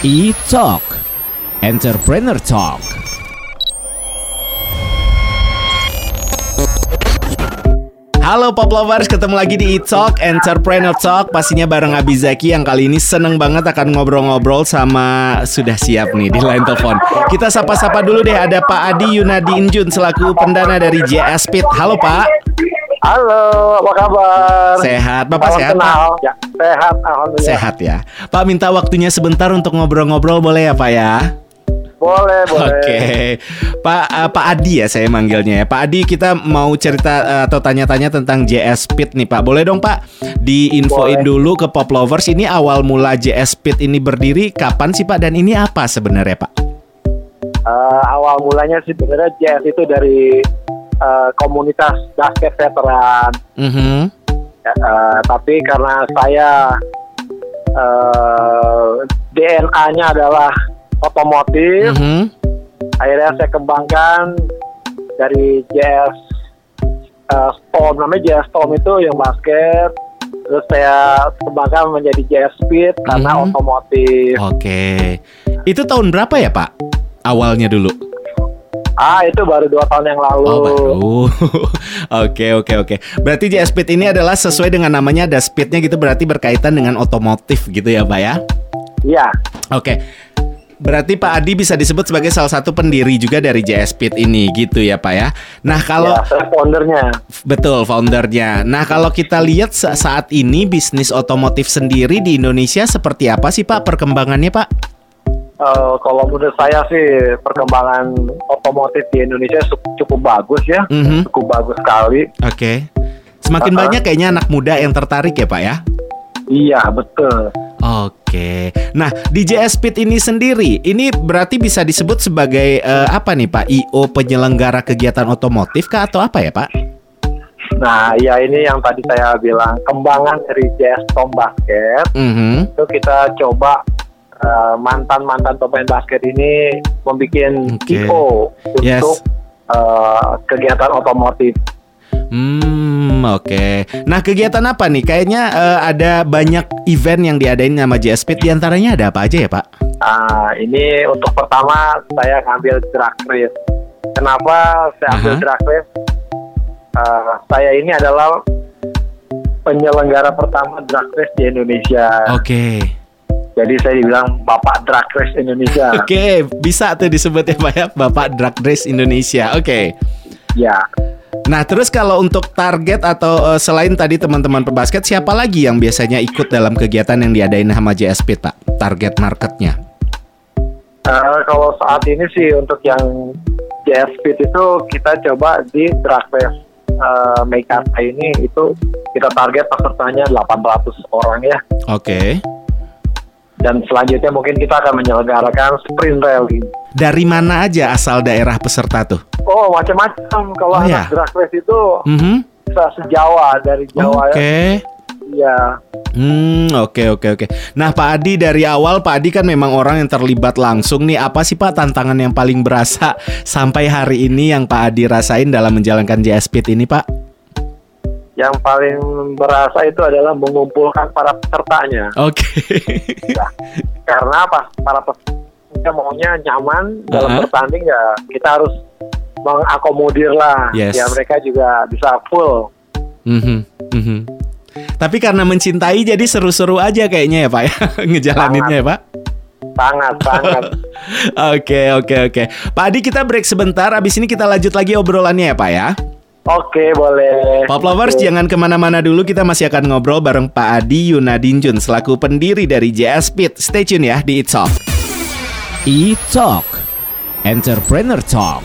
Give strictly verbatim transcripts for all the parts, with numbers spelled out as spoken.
E-Talk, Entrepreneur Talk. Halo Poplovers, ketemu lagi di E-Talk, Entrepreneur Talk. Pastinya bareng Abi Zaki yang kali ini seneng banget akan ngobrol-ngobrol sama sudah siap nih di line telepon. Kita sapa-sapa dulu deh, ada Pak Adi Yunadi Injun selaku pendana dari J S Speed. Halo Pak. Halo, apa kabar? Sehat, Bapak. Salam sehat? Kenal. Pak? Ya, sehat, alhamdulillah. Sehat ya. Pak, minta waktunya sebentar untuk ngobrol-ngobrol boleh ya, Pak ya? Boleh, boleh. Oke. Okay. Pak uh, Pak Adi ya saya manggilnya ya. Pak Adi, kita mau cerita uh, atau tanya-tanya tentang J S Speed nih, Pak. Boleh dong, Pak? Diinfoin dulu ke Poplovers, ini awal mula J S Speed ini berdiri kapan sih, Pak? Dan ini apa sebenarnya, Pak? Uh, awal mulanya sih sebenarnya J S itu dari Uh, komunitas basket veteran, mm-hmm. ya, uh, tapi karena saya uh, D N A-nya adalah otomotif, mm-hmm. akhirnya saya kembangkan dari J S uh, Storm, namanya J S Storm itu yang basket, terus saya kembangkan menjadi J S Speed karena mm-hmm. otomotif. Oke, okay. Itu tahun berapa ya Pak? Awalnya dulu? Ah, itu baru dua tahun yang lalu. Oh, baru. Oke, oke, oke. Berarti J S Speed ini adalah sesuai dengan namanya, ada speednya gitu, berarti berkaitan dengan otomotif gitu ya, Pak ya? Iya. Oke. Berarti Pak Adi bisa disebut sebagai salah satu pendiri juga dari J S Speed ini gitu ya, Pak ya? Nah, kalau ya, foundernya. Betul, foundernya. Nah, kalau kita lihat saat ini bisnis otomotif sendiri di Indonesia seperti apa sih, Pak? Perkembangannya, Pak? Uh, kalau menurut saya sih perkembangan otomotif di Indonesia cukup bagus ya, mm-hmm. cukup bagus sekali. Oke, okay. Semakin uh-huh. banyak kayaknya anak muda yang tertarik ya Pak ya? Iya betul. Oke, okay. Nah di J S Speed ini sendiri, ini berarti bisa disebut sebagai uh, apa nih Pak? I O penyelenggara kegiatan otomotif kah atau apa ya Pak? Nah ya ini yang tadi saya bilang kembangan dari J S Tom Basket, mm-hmm. itu kita coba Uh, mantan-mantan pemain basket ini membuat okay. I O untuk yes. uh, kegiatan otomotif. Hmm, oke. Okay. Nah, kegiatan apa nih? Kayaknya uh, ada banyak event yang diadain sama J S Speed. Di antaranya ada apa aja ya, Pak? Uh, ini untuk pertama saya ngambil drag race. Kenapa saya ambil uh-huh. drag race? Uh, saya ini adalah penyelenggara pertama drag race di Indonesia. Oke. Okay. Jadi saya dibilang Bapak Drag Race Indonesia. Oke, okay, bisa tuh disebut ya Pak ya, Bapak Drag Race Indonesia. Oke. Okay. Ya. Nah, terus kalau untuk target atau uh, selain tadi teman-teman pebasket, siapa lagi yang biasanya ikut dalam kegiatan yang diadain sama J S Speed, Pak? Target marketnya? Uh, kalau saat ini sih untuk yang J S Speed itu kita coba di Drag Race uh, Makeup ini itu kita target pesertanya delapan ratus orang ya. Oke. Okay. Dan selanjutnya mungkin kita akan menyelenggarakan Sprint Rally. Dari mana aja asal daerah peserta tuh? Oh macam-macam. Kalau oh, anak ya? Drag race itu mm-hmm. bisa se-Jawa, dari Jawa. Oke okay. Ya. Hmm oke okay, oke okay, oke okay. Nah Pak Adi dari awal, Pak Adi kan memang orang yang terlibat langsung nih. Apa sih Pak tantangan yang paling berasa sampai hari ini yang Pak Adi rasain dalam menjalankan J S Speed ini Pak? Yang paling berasa itu adalah mengumpulkan para pesertanya. Oke. Okay. Nah, karena apa? Para peserta maunya nyaman uh-huh. dalam bertanding ya. Kita harus mengakomodir lah. Yes. Ya mereka juga bisa full. Mm-hmm. Mm-hmm. Tapi karena mencintai jadi seru-seru aja kayaknya ya Pak ya ngejalaninnya ya Pak. Sangat, sangat. Oke, oke, oke. Pak Adi kita break sebentar. Abis ini kita lanjut lagi obrolannya ya Pak ya. Oke boleh Poplovers okay. Jangan kemana-mana dulu, kita masih akan ngobrol bareng Pak Adi Yunadi Injun selaku pendiri dari J S Speed. Stay tune ya di E-Talk. E-Talk, Entrepreneur Talk.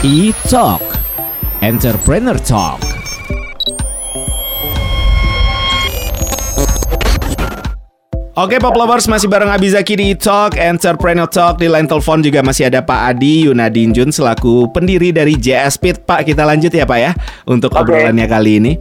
E-Talk, Entrepreneur Talk. Oke, Poplovers, masih bareng Abi Zaki di Talk, Entrepreneur Talk. Di line telepon juga masih ada Pak Adi Yunadi Injun selaku pendiri dari J S Speed. Pak, kita lanjut ya Pak ya untuk okay. obrolannya kali ini.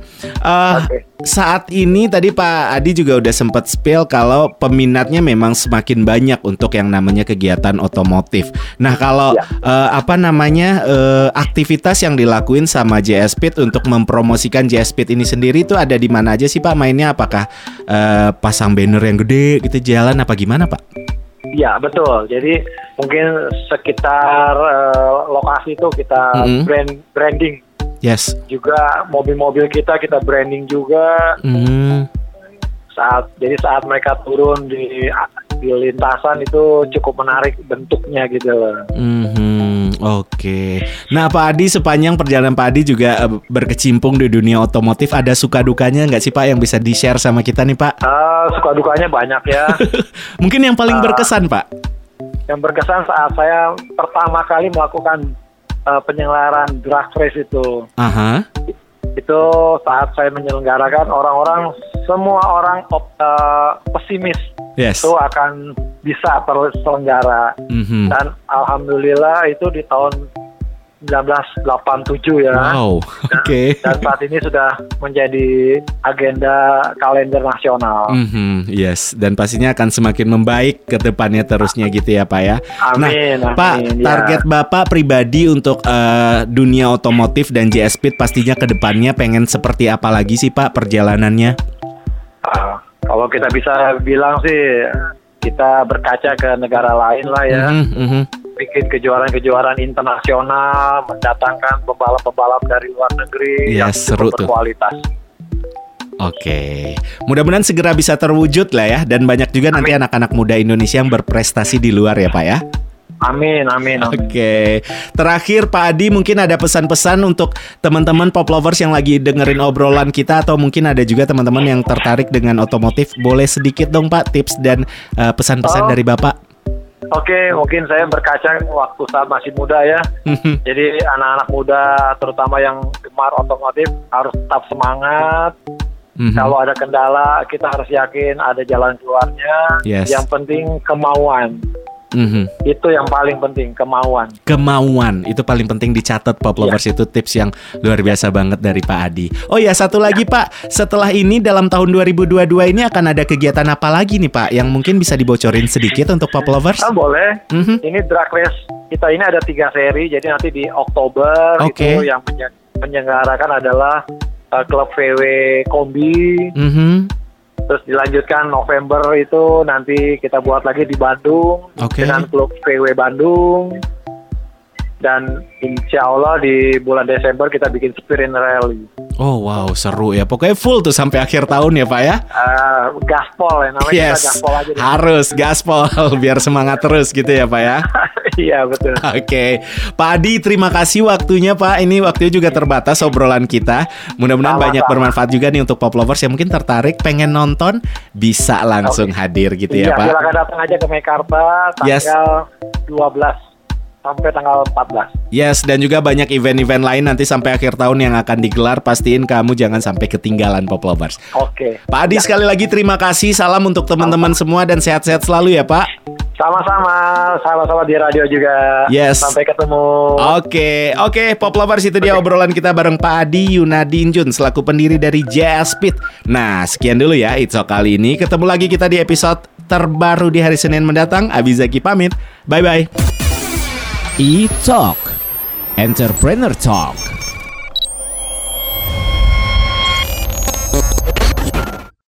Uh, okay. Saat ini tadi Pak Adi juga udah sempat spill kalau peminatnya memang semakin banyak untuk yang namanya kegiatan otomotif. Nah, kalau ya. uh, apa namanya uh, aktivitas yang dilakuin sama J S Speed untuk mempromosikan J S Speed ini sendiri itu ada di mana aja sih Pak mainnya? Apakah uh, pasang banner yang gede gitu jalan apa gimana Pak? Ya betul, jadi mungkin sekitar uh, lokasi itu kita mm-hmm. brand branding. Yes. Juga mobil-mobil kita kita branding juga. Mm. Saat jadi saat mereka turun di di lintasan itu cukup menarik bentuknya gitu loh. Mm-hmm. Oke. Okay. Nah Pak Adi sepanjang perjalanan Pak Adi juga uh, berkecimpung di dunia otomotif, ada suka dukanya nggak sih Pak yang bisa di share sama kita nih Pak? Uh, suka dukanya banyak ya. Mungkin yang paling uh, berkesan Pak? Yang berkesan saat saya pertama kali melakukan Uh, penyelenggaraan drag race itu, uh-huh. itu saat saya menyelenggarakan orang-orang semua orang op, uh, pesimis yes. itu akan bisa terselenggara mm-hmm. dan alhamdulillah itu di tahun seribu sembilan ratus delapan puluh tujuh ya. Wow. Oke. Okay. Dan, dan saat ini sudah menjadi agenda kalender nasional. Mm-hmm, yes. Dan pastinya akan semakin membaik ke depannya terusnya gitu ya Pak ya. Amin. Nah, amin, Pak, ya. Target Bapak pribadi untuk uh, dunia otomotif dan J S Speed pastinya ke depannya pengen seperti apa lagi sih Pak perjalanannya? Uh, kalau kita bisa bilang sih kita berkaca ke negara lain lah ya. Mm-hmm, mm-hmm. Bikin kejuaraan-kejuaraan internasional, mendatangkan pembalap-pembalap dari luar negeri ya, yang seru tuh. Berkualitas. Oke, mudah-mudahan segera bisa terwujud lah ya, dan banyak juga amin. Nanti anak-anak muda Indonesia yang berprestasi di luar ya Pak ya. Amin, amin, amin. Oke, terakhir Pak Adi mungkin ada pesan-pesan untuk teman-teman Poplovers yang lagi dengerin obrolan kita, atau mungkin ada juga teman-teman yang tertarik dengan otomotif. Boleh sedikit dong Pak tips dan uh, pesan-pesan oh. dari Bapak? Oke, mungkin saya berkaca waktu saat masih muda ya. Jadi anak-anak muda terutama yang gemar otomotif harus tetap semangat. Mm-hmm. Kalau ada kendala kita harus yakin ada jalan keluarnya. Yes. Yang penting kemauan. Mm-hmm. Itu yang paling penting, kemauan. Kemauan itu paling penting, dicatat Poplovers ya. Itu tips yang luar biasa banget dari Pak Adi. Oh ya, satu lagi ya. Pak, setelah ini dalam tahun dua ribu dua puluh dua ini akan ada kegiatan apa lagi nih Pak yang mungkin bisa dibocorin sedikit untuk Poplovers? Oh, boleh. Mm-hmm. Ini drag race kita ini ada tiga seri, jadi nanti di Oktober okay. itu yang menyelenggarakan adalah uh, klub V W Kombi. Mm-hmm. Terus dilanjutkan November itu nanti kita buat lagi di Bandung okay. dengan klub V W Bandung. Dan insya Allah di bulan Desember kita bikin Sprint Rally. Oh wow, seru ya. Pokoknya full tuh sampai akhir tahun ya Pak ya. uh, Gaspol ya namanya yes. kita gaspol aja. Harus deh. Gaspol biar semangat terus gitu ya Pak ya. Iya betul. Oke okay. Pak Adi terima kasih waktunya Pak. Ini waktunya juga terbatas obrolan kita. Mudah-mudahan sama, banyak sama. Bermanfaat juga nih untuk Poplovers yang mungkin tertarik pengen nonton, bisa langsung okay. hadir gitu iya, ya Pak. Silakan datang aja ke Mekarta tanggal yes. dua belas sampai tanggal empat belas. Yes, dan juga banyak event-event lain nanti sampai akhir tahun yang akan digelar. Pastiin kamu jangan sampai ketinggalan Poplovers. Oke. Pak Adi ya. Sekali lagi terima kasih. Salam untuk teman-teman semua dan sehat-sehat selalu ya Pak. Sama-sama, sama-sama di radio juga. Yes. Sampai ketemu. Oke, oke Poplovers itu dia okay. obrolan kita bareng Pak Adi Yunadi Injun selaku pendiri dari J S Speed. Nah, sekian dulu ya Itzok kali ini. Ketemu lagi kita di episode terbaru di hari Senin mendatang. Abi Zaki pamit. Bye-bye. E-Talk, Entrepreneur Talk.